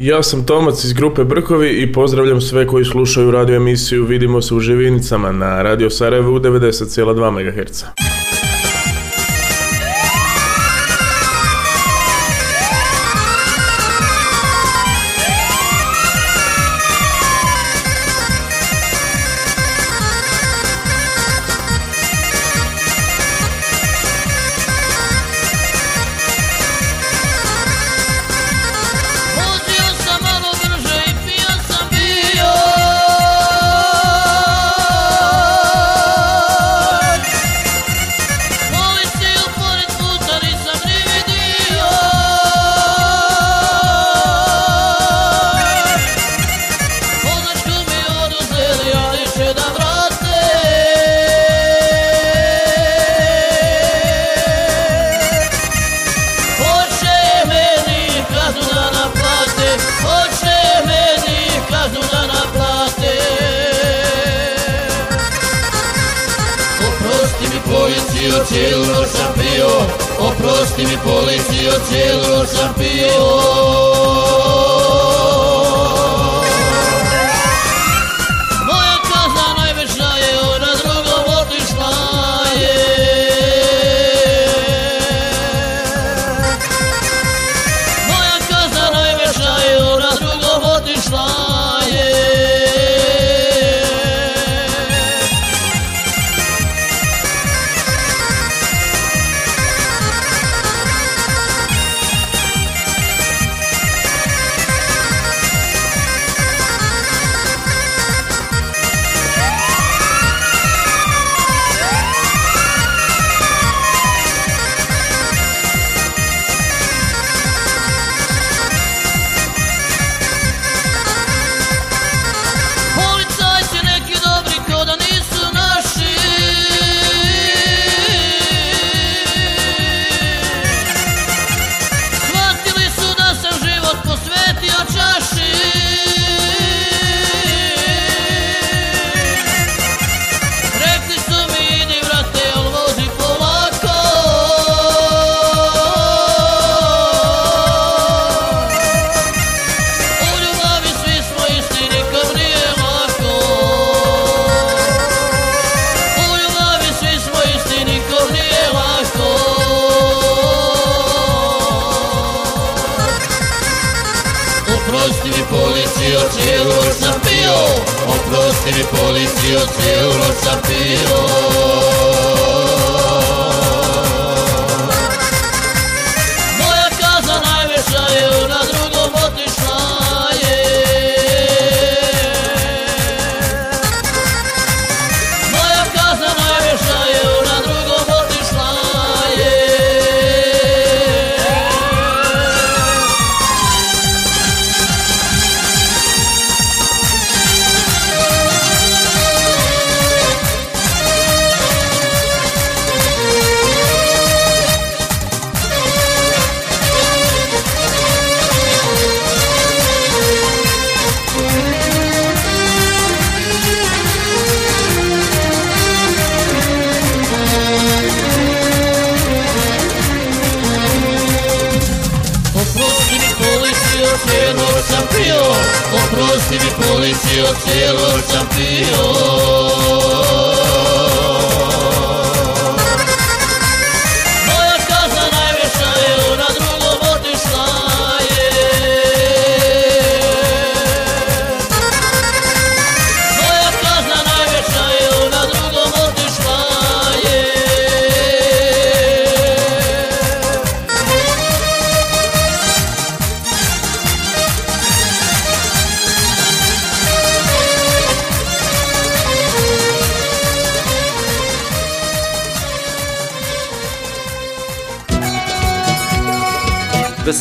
Ja sam Tomac iz grupe Brkovi i pozdravljam sve koji slušaju radio emisiju Vidimo se u Živinicama na Radio Sarajevo u 90,2 MHz.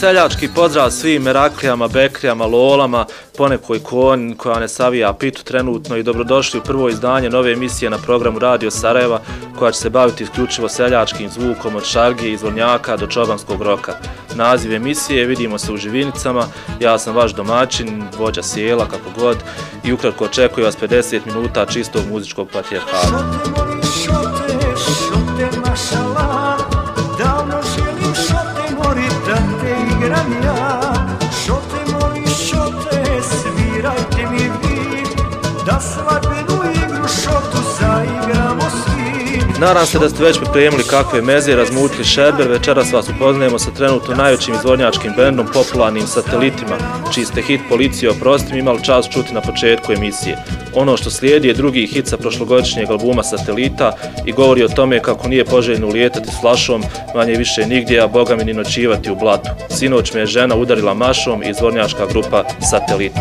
Veseljački pozdrav svim Meraklijama, Bekrijama, Lolama, ponekoj konj koja ne savija pitu trenutno i dobrodošli u prvo izdanje nove emisije na programu Radio Sarajeva koja će se baviti isključivo seljačkim zvukom od šargije i zvornjaka do čobanskog roka. Naziv emisije Vidimo se u Živinicama, ja sam vaš domaćin, vođa sjela, kako god, i ukratko očekuje vas 50 minuta čistog muzičkog patrijarhala. Što te moliš, Nadam se da ste već pripremili kakve meze i razmutili šerber. Večeras vas upoznajemo sa trenutno najvećim izvodnjačkim bendom, popularnim Satelitima, čiji ste hit "Policija oprosti" imali čast čuti na početku emisije. Ono što slijedi je drugi hit sa prošlogodišnjeg albuma Satelita i govori o tome kako nije poželjno ulijetati s flašom, manje više nigdje, a boga mi ni noćivati u blatu. "Sinoć me je žena udarila mašom", izvodnjačka grupa Sateliti.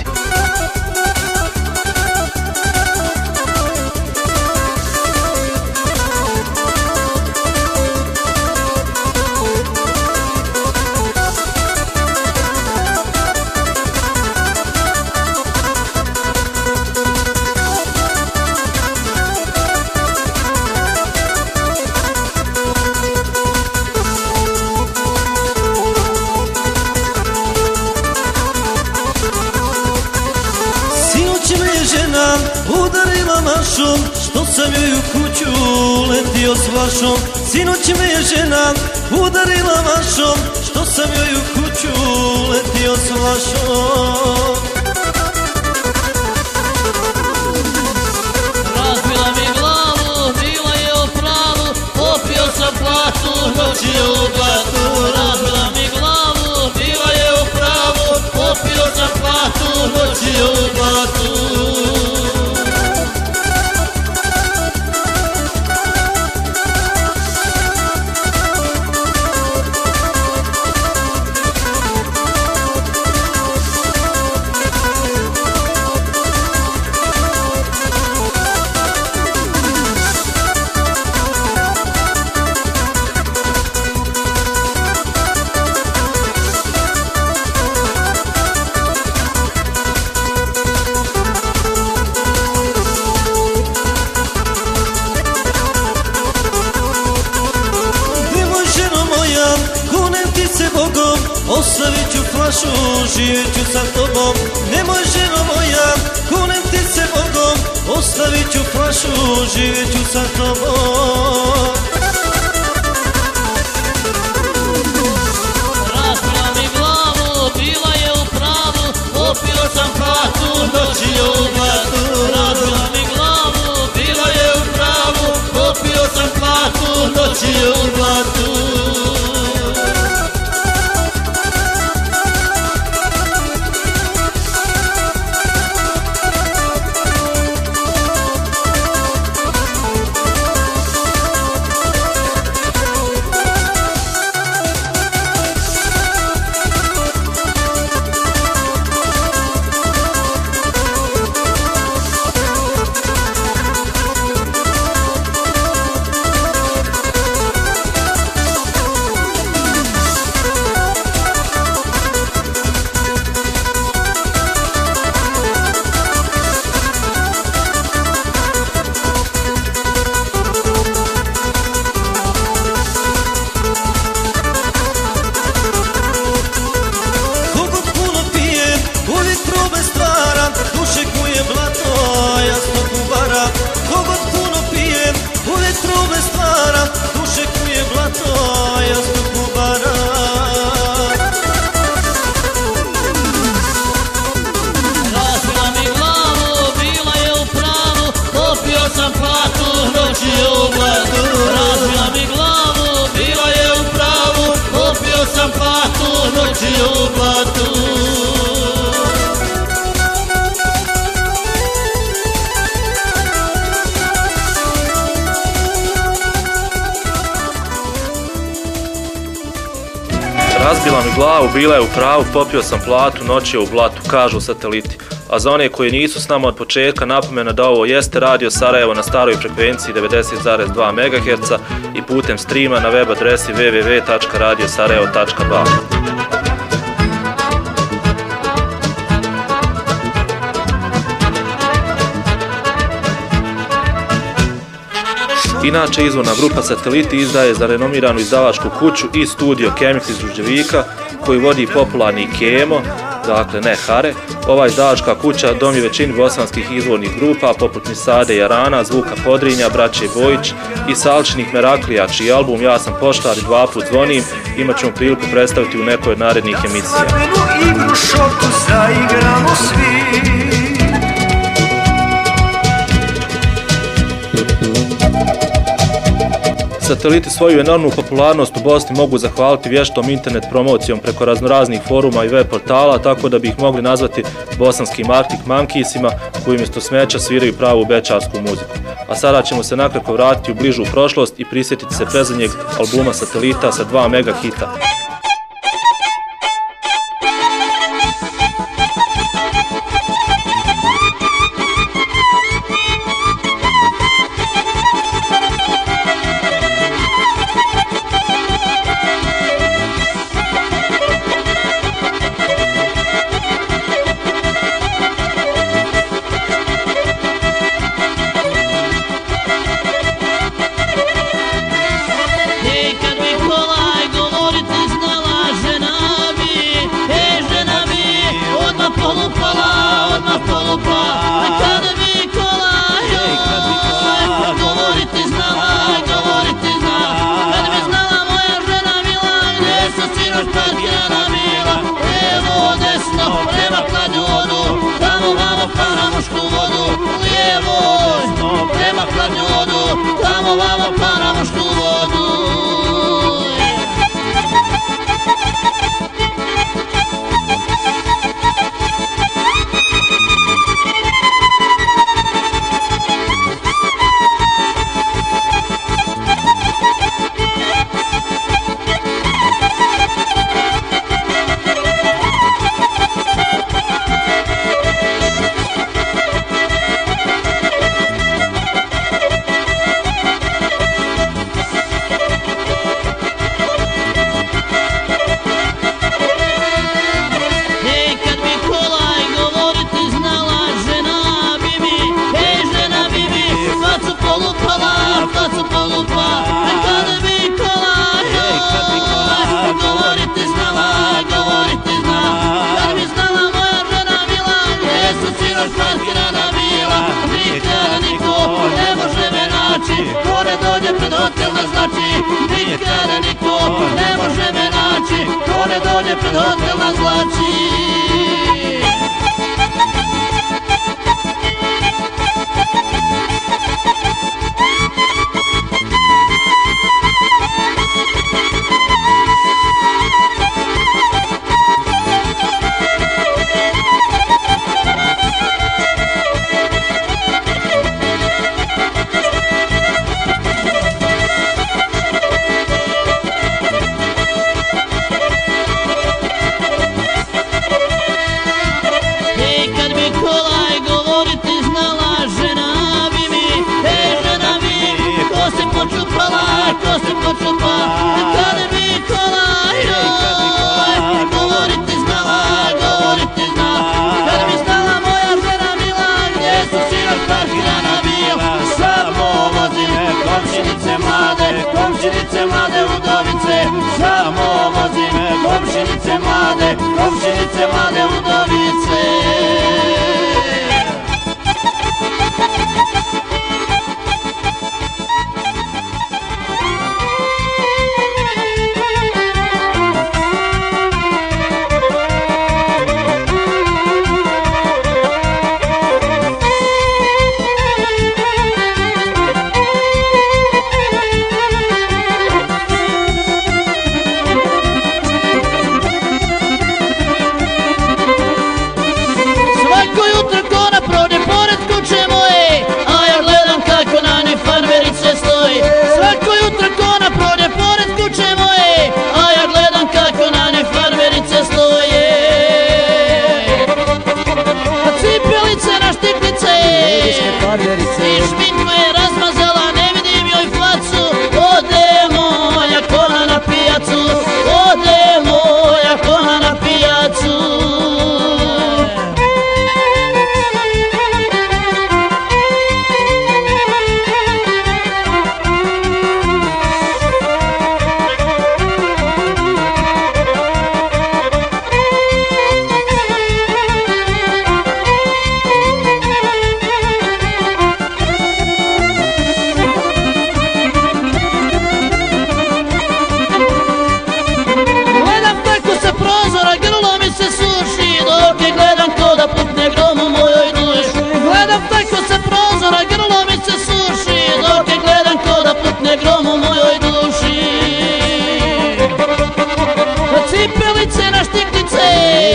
Što sam joj u kuću letio s vašom, sinoć me je žena udarila mašom, što sam joj u kuću letio s vašom. Razbila mi glavu, bila je u pravu, popio sam platu, noć je u blatu. Razbila mi glavu, bila je u pravu, popio sam platu, noć je u blatu. Ostavit ću flašu, živit ću sa tobom, nemoj ženo moja, kunem ti se Bogom. Ostavit ću flašu, živit ću sa tobom. Razbila mi glavu, bila je u pravu, popio sam platu, noć je u blatu. Razbila mi glavu, bila je u pravu, popio sam platu, noć je u blatu. Razbila mi glavu, bila je u pravu, popio sam platu, noć je u blatu, kažu Sateliti. A za one koji nisu s nama od početka, napomena da ovo jeste Radio Sarajevo na staroj frekvenciji 90,2 MHz i putem streama na web adresi www.radiosarajevo.ba. Inače, izvorna grupa Sateliti izdaje za renomiranu izdavačku kuću i studio Kemić iz Luđevika, koji vodi popularni Kemo, dakle ne Hare. Ova izdavačka kuća domi većini bosanskih izvornih grupa, poput Misade i Arana, Zvuka Podrinja, Braće Bojić i Salčinih Meraklija, čiji album "Ja sam poštar i dva put zvonim" imat ćemo priliku predstaviti u nekoj od narednih emisija. Sateliti svoju enormnu popularnost u Bosni mogu zahvaliti vještom internet promocijom preko raznoraznih foruma i web portala, tako da bi ih mogli nazvati bosanskim Arctic Monkeysima koji umjesto smeća sviraju pravu bečarsku muziku. A sada ćemo se nakratko vratiti u bližu prošlost i prisjetiti se predzadnjeg albuma Satelita sa dva mega hita.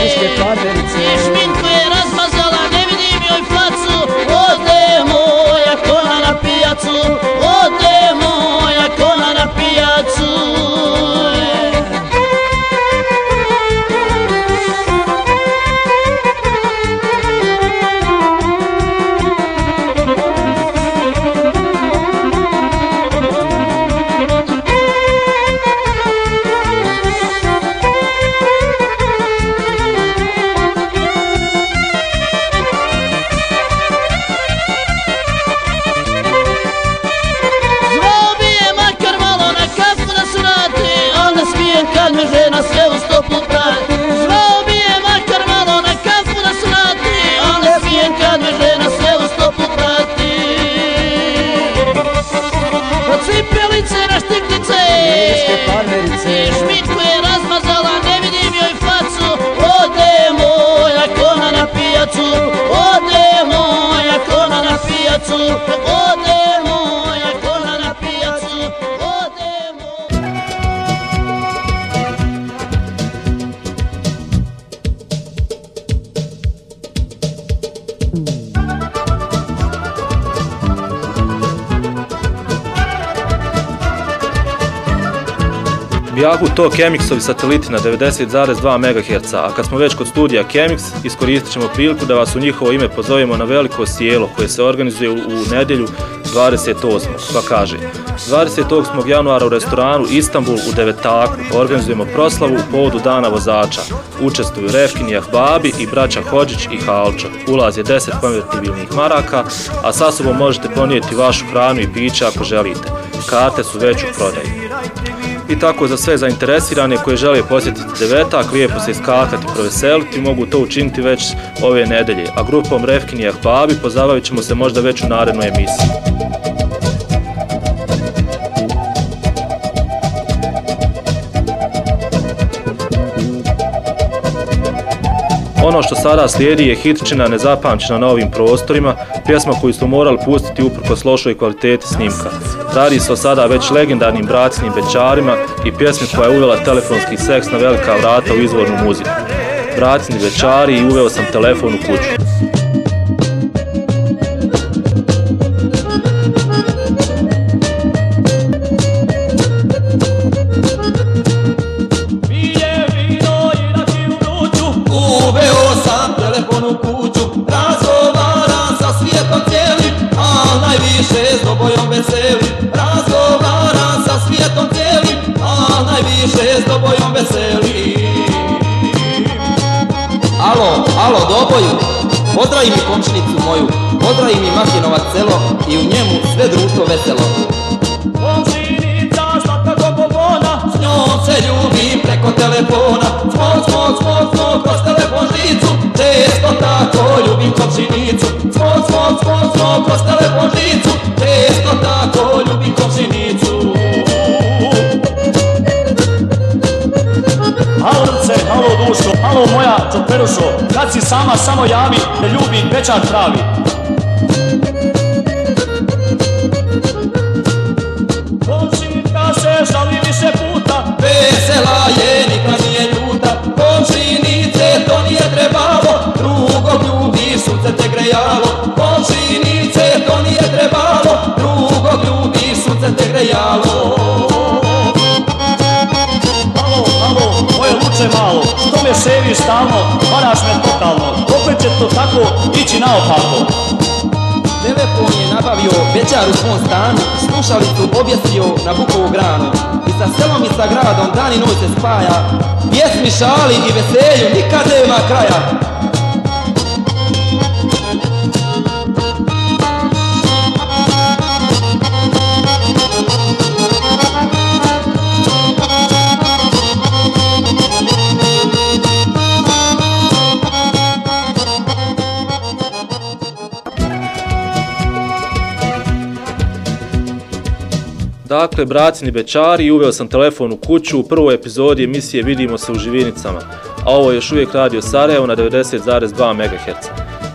I šminku je razmazala, ne vidim joj facu. Ode moja kona na pijacu, ode moja kona na pijacu. Šminku je razmazala, ne vidim joj facu. Ode moja kona na pijacu, ode moja kona na pijacu, ode moja kona na pijacu, ode moja. Bijagu to Kemiksovi sateliti na 90,2 MHz, a kad smo već kod studija Kemiks, iskoristit ćemo priliku da vas u njihovo ime pozovemo na veliko sjelo koje se organizuje u nedjelju 28. Pa kaže, 28. januara u restoranu Istanbul u Devetaku organizujemo proslavu u povodu dana vozača. Učestvuju Refkin, Jahbabi i braća Hodžić i Halčo. Ulaz je 10 konvertibilnih maraka, a sa sobom možete ponijeti vašu hranu i piće ako želite. Karte su već u prodaju. I tako za sve zainteresirane koji žele posjetiti Devetak, lijepo se iskakati i proveseliti, mogu to učiniti već ove nedelje, a grupom Refkin i Jahbabi pozabavit ćemo se možda već u narednoj emisiji. Ono što sada slijedi je hitčina nezapamćena na ovim prostorima, pjesma koju smo morali pustiti uprkos lošoj kvaliteti snimka. Radi se o sada već legendarnim bratskim bečarima i pjesmi koja je uvela telefonski seks na velika vrata u izvornu muziku. Bratski bečari i uveo sam telefon u kuću. Alo, doboju, odraj mi komšnicu moju, odraj mi Makinova celo i u njemu sve društvo veselo. Komšinica, slatka gobovona, s njom se ljubim preko telefona. Smog, smog, smog, smog, kroz telefon žicu, često tako ljubim komšinicu. Smog, smog, smog, smog, kroz telefon žicu, često tako ljubim komšinicu. Halo rce, halo dušo, halo moja čoperušo, kad si sama samo javi, ne ljubim bečar pravi. Komšinica se žali više puta, vesela je, nikad nije ljuta. Komšinice, to nije trebalo, drugog ljubi, sunce te grejalo. Komšinice, to nije trebalo, drugog ljubi, sunce te grejalo. Malo, što me ševiš stalno, paraš me totalno, opet će to tako ići naopako. Telefon je nabavio bečar u svom stanu, slušalicu objesio na bukovu granu. I sa selom i sa gradom dan i noć se spaja, pjesmi, šali i veselju nikad nema kraja. Dakle, Bratski bečari i uveo sam telefon u kuću u prvoj epizodi emisije Vidimo se u Živinicama, a ovo je još uvijek Radio Sarajevo na 90,2 MHz.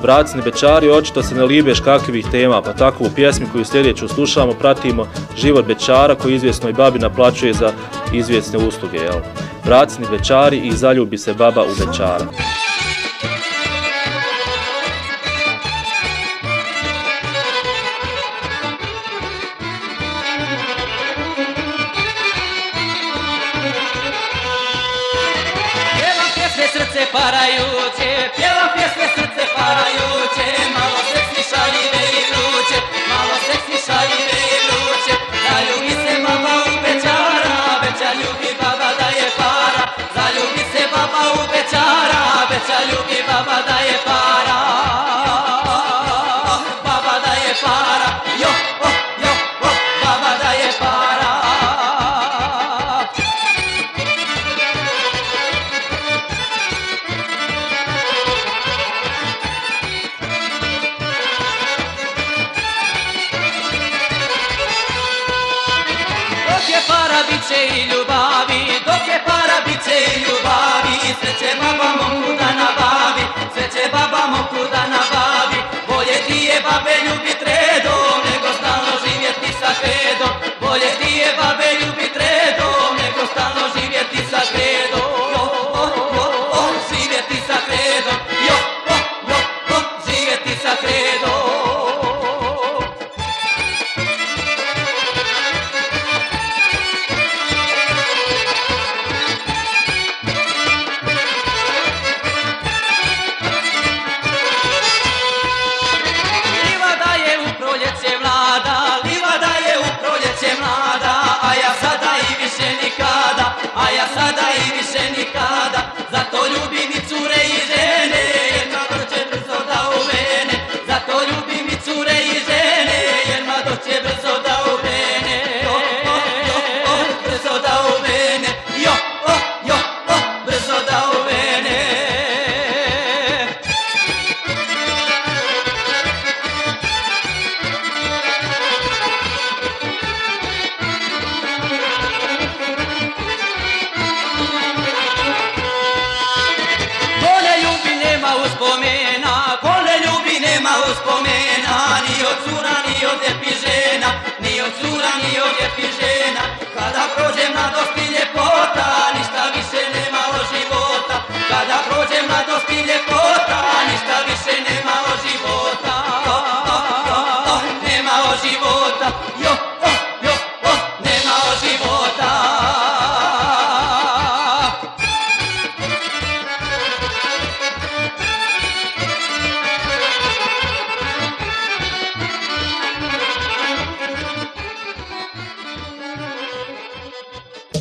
Bratski bečari očito se ne libe škakljivih tema, pa tako u pjesmi koju sljedeću slušamo pratimo život bečara koji izvjesno i babi naplaćuje za izvjesne usluge. Bratski bečari i zaljubi se baba u bečara.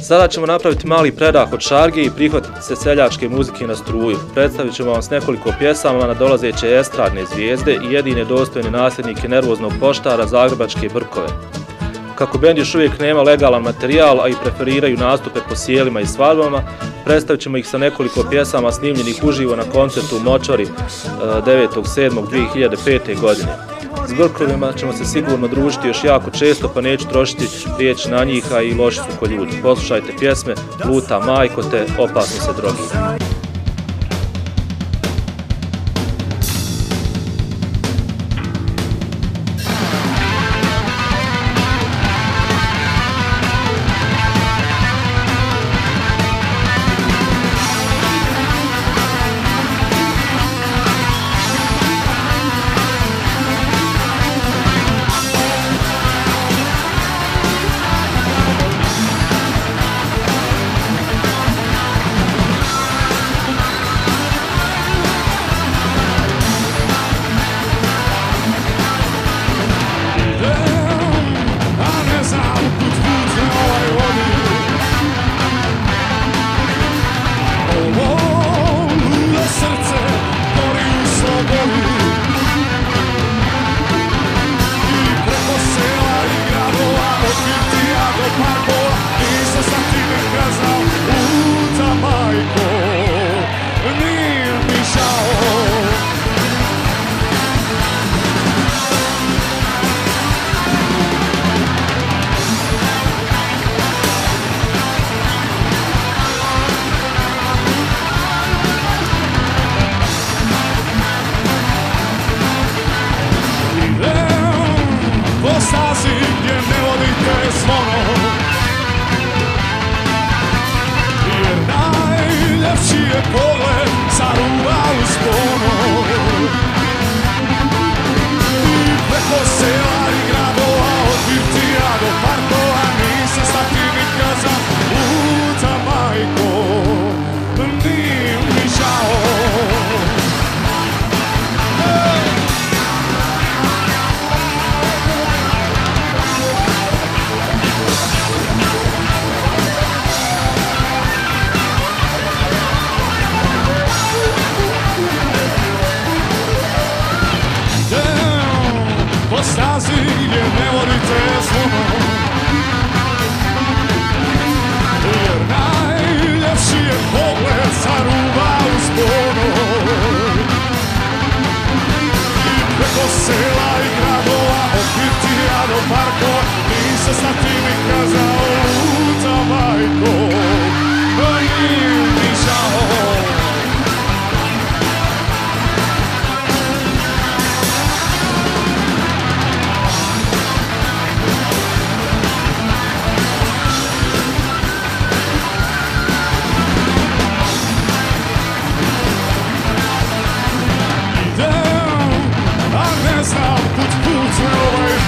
Sada ćemo napraviti mali predah od šarge i prihvatiti se seljačke muzike na struju. Predstavit ćemo vam s nekoliko pjesama na dolazeće estradne zvijezde i jedine dostojne nasljednike nervoznog poštara zagrebačke Brkove. Kako bend još uvijek nema legalan materijal, a i preferiraju nastupe po sjelima i svadbama, predstavit ćemo ih sa nekoliko pjesama snimljenih uživo na koncertu u Močvari 9.7.2005. godine. S Brkovima ćemo se sigurno družiti još jako često, pa neću trošiti riječ na njih, a i loši su ko ljudi. Poslušajte pjesme Luta majko te, opasni se drogi.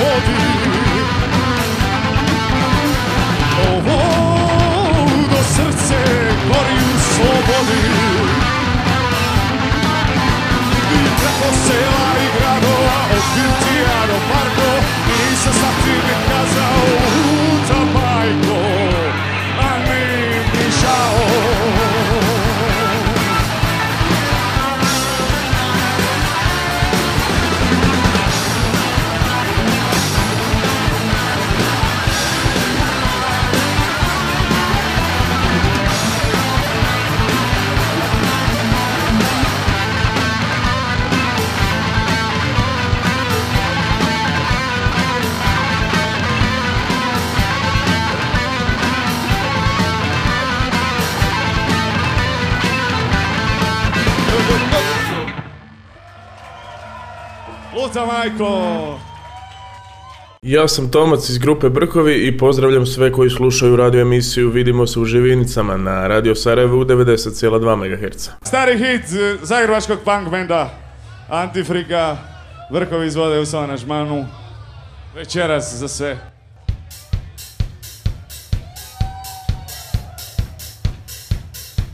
vodi. Ovo do srce gori u slobodi. I preko sela i gradova, od Birtija do Parko, nisam sam ti mi kazao, luta bajko, a nije mi žao. Ja sam Tomac iz grupe Brkovi i pozdravljam sve koji slušaju radio emisiju Vidimo se u Živinicama na Radio Sarajevo u 90,2 MHz. Stari hit zagrebačkog punk benda Antifrika, Brkovi izvode u aranžmanu večeras za sve.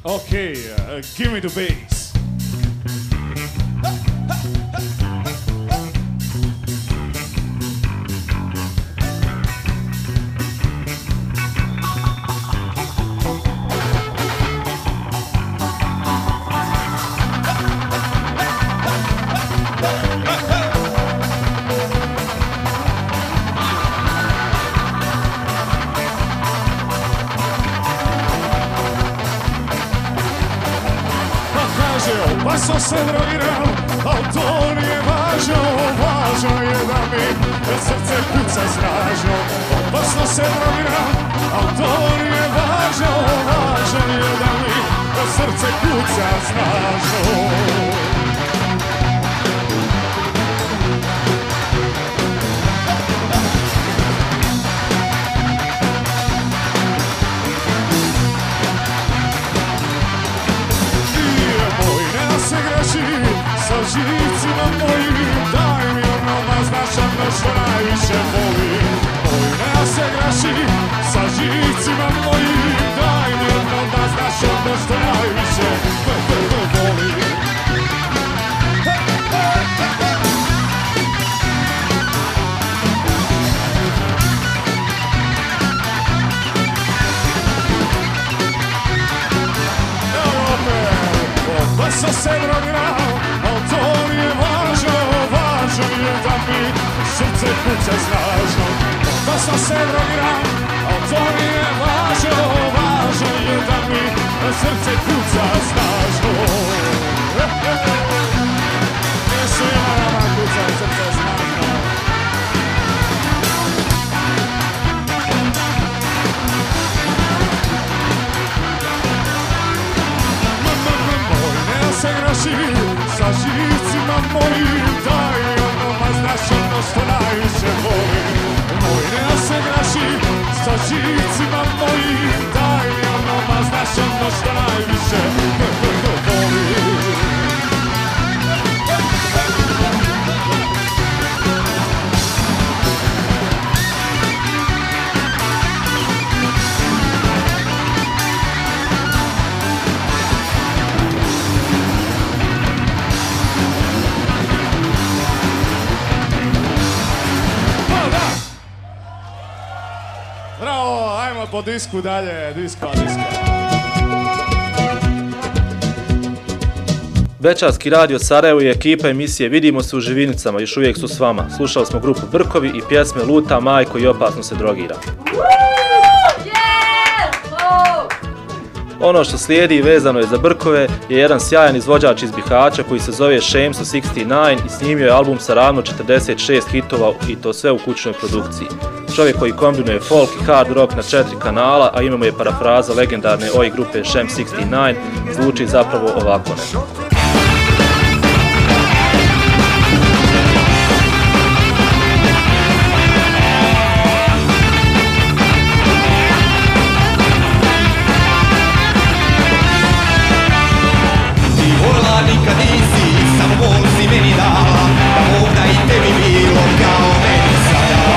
Ok, give me the bass. Po disku dalje, disko. Večarski radio Sarajevo i ekipa emisije Vidimo se u Živinicama još uvijek su s vama. Slušali smo grupu Brkovi i pjesme Luta, Majko i Opasno se drogira. Ono što slijedi i vezano je za Brkove je jedan sjajan izvođač iz Bihaća koji se zove Shame 69 i snimio je album sa ravno 46 hitova i to sve u kućnoj produkciji. Čovjek koji kombinuje folk i hard rock na 4 kanala, a imamo je parafraza legendarne OI grupe Shame 69, zvuči zapravo ovako nešto. Nikad nisi, samo bol si meni dala, da ovdje i tebi bilo kao meni sada.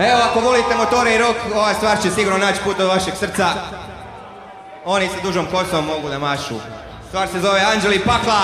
Evo, ako volite motore i rock, ova stvar će sigurno naći put do vašeg srca. Oni sa dužom kosom mogu da mašu. Stvar se zove Anđeli Pakla.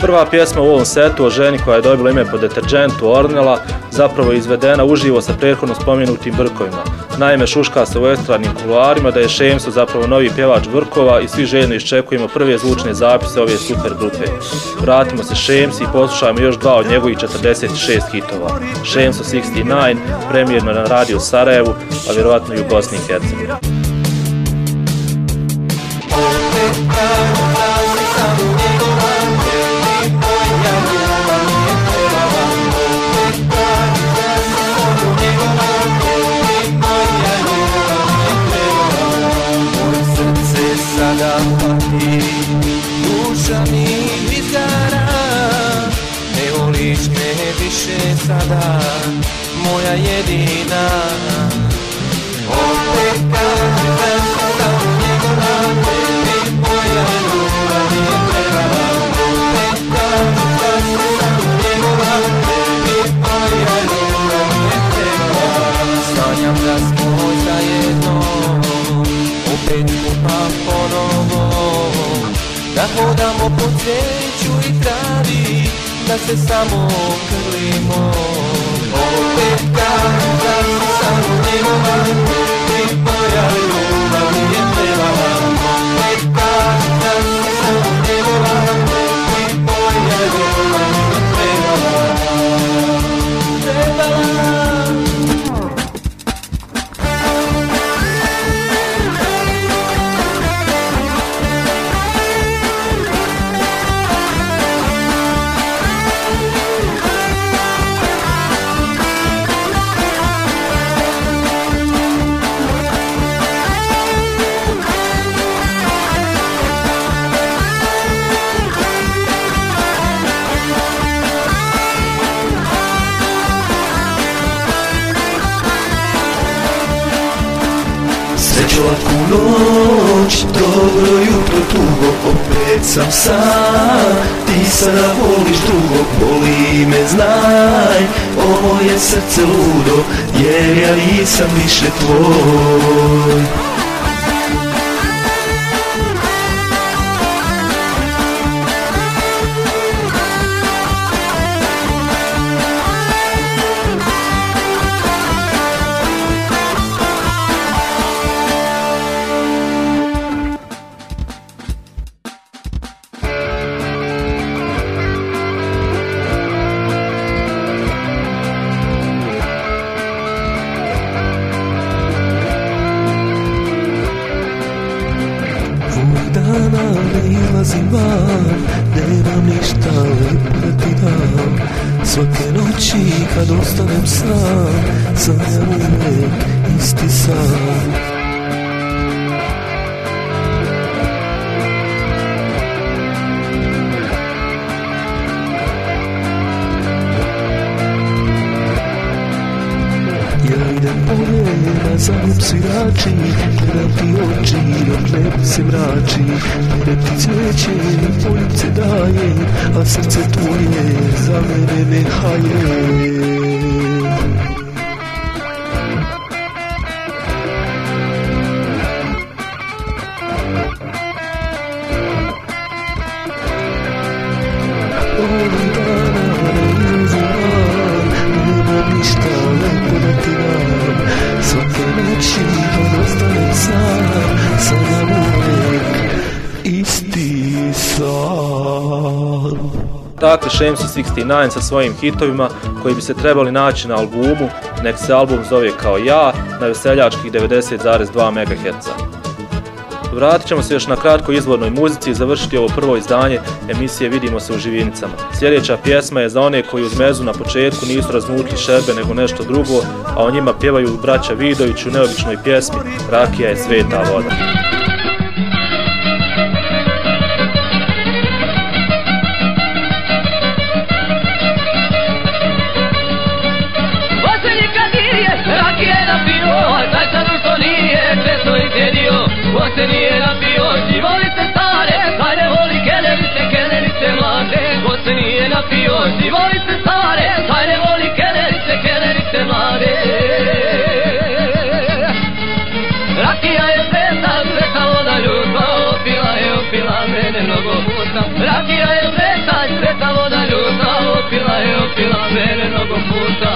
Prva pjesma u ovom setu o ženi koja je dobila ime po deterđentu Ornela zapravo je izvedena uživo sa prethodno spomenutim Brkovima. Naime, šuška se u estranim kuloarima da je Šemso zapravo novi pjevač Brkova i svi željno iščekujemo prve zvučne zapise ove super grupe. Vratimo se Šemsi i poslušajmo još dva od njegovih 46 hitova. Shame 69, premijerno na Radio Sarajevu, a vjerovatno i u Bosni i Hercegovini. Sada moja jedina opet kažem samo njegov rade moja ljubav nije trebala opet kažem samo njegov rade moja ljubav nije trebala sanjam da smo zajedno opet kupam ponovo da hodamo po cveću i travi da se samo krlimo opet kažem da si samo njegova ti moja ljubav nije trebala opet kažem da si samo njegova ti moja ljubav nije trebala Slatku noć, dobro jutro, tugo, opet sam sam. Ti sada voliš drugog, voli me, znaj. Ovo je srce ludo, jer ja nisam više tvoj. ti dam. Svake noći kad ostanem sam, sanjam uvijek isti sam. Sanjem svirači, gledam ti oči, dok ne se mrači. Mene ti cveće, poljubce daje, a srce tvoje za mene ne haje. Dakle, Shame 69 sa svojim hitovima koji bi se trebali naći na albumu Nek se album zove kao ja na veseljačkih 90,2 MHz. Vratit ćemo se još na kratko izvornoj muzici i završiti ovo prvo izdanje emisije Vidimo se u Živinicama. Sljedeća pjesma je za one koji uz mezu na početku nisu razmutili šerbe nego nešto drugo, a o njima pjevaju braća Vidović u neobičnoj pjesmi Rakija je sveta voda. Se nije napio, živolice stare, hajde voli kelerice mlade. Ko se nije napio, živolice stare, hajde voli kelerice mlade. Rakija je sveta, sveta voda ljubav, opila mene mnogo puta. Rakija je sveta, sveta voda ljubav, opila mene mnogo puta.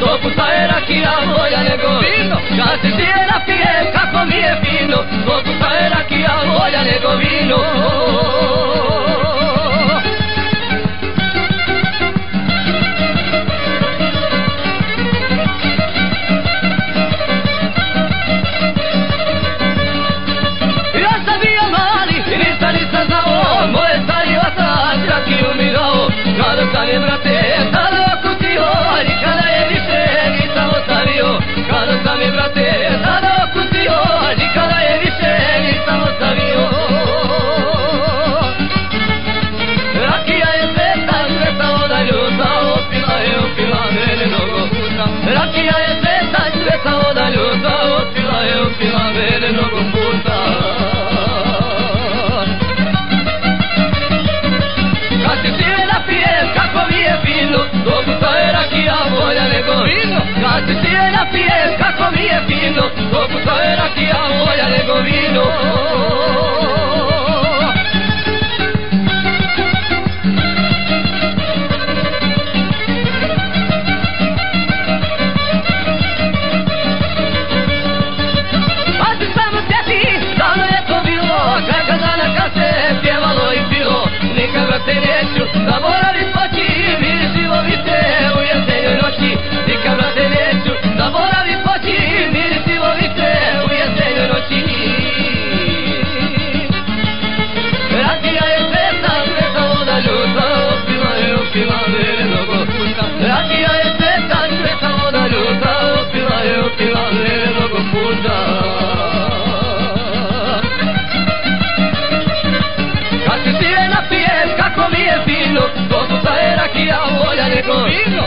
Dopusta je rakija bolja nego vino. Kad se ti je napijem kako mi je fino. Dopusta je rakija bolja nego vino. Ja sam bio mali i nisam znao. Moje sanjiva sam rakiju mi dao. Kada sam je vrate tada okutio, nikada je kada sam je brate sada okutio, nikada je više nisam ostavio. Rakija je sveta, sveta voda ljuta, opila mene mnogo puta. Rakija je sveta, sveta voda ljuta, opila mene mnogo puta. Kad se žive napijem, kako mi je fino, dopusta je rakija bolja nego vino. Kad se žive napijem, kako mi je fino, dopusta je rakija bolja nego vino. Pa si samo sjeti, davno je to bilo, kaka dana kad se pjevalo i bilo. Nikad vrate neću, zaboravit poći, mi živovite u jesenjoj noći. Nikad vrate neću, zaboravit poći, mi živovite u jesenjoj noći. Rakija je sveta, sveta voda ljuta, opila mene mnogo puta. Rakija je sveta, sveta voda ljuta, opila mene mnogo puta. Kad se ti napijem kako mi je fino, dopusta je rakija bolja nego vino.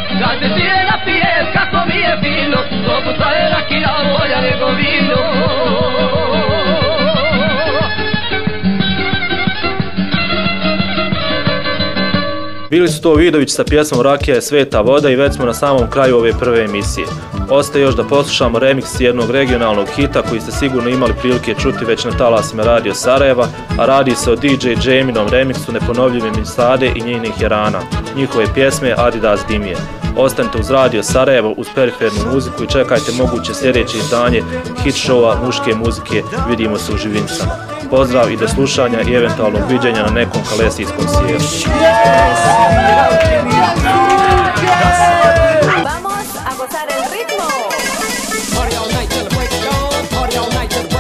Bili su to Vidović sa pjesmom Rakija je sveta voda i već smo na samom kraju ove prve emisije. Ostaje još da poslušamo remix jednog regionalnog hita koji ste sigurno imali prilike čuti već na talasima Radio Sarajeva, a radi se o DJ Jaminom remixu neponovljive Misade i njenih Arana, njihove pjesme Adidas Dimije. Ostanite uz Radio Sarajevo, uz perifernu muziku i čekajte moguće sljedeće izdanje hit showa muške muzike Vidimo se u Živinicama. Pozdrav i do slušanja i eventualnog viđenja na nekom kalesijskom svijetu. Vamos a gozar el ritmo. Party all night, party all night.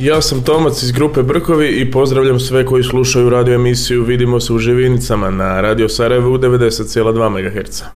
Ja sam Tomac iz grupe Brkovi i pozdravljam sve koji slušaju radio emisiju Vidimo se u Živinicama na Radio Sarajevo u 90,2 MHz.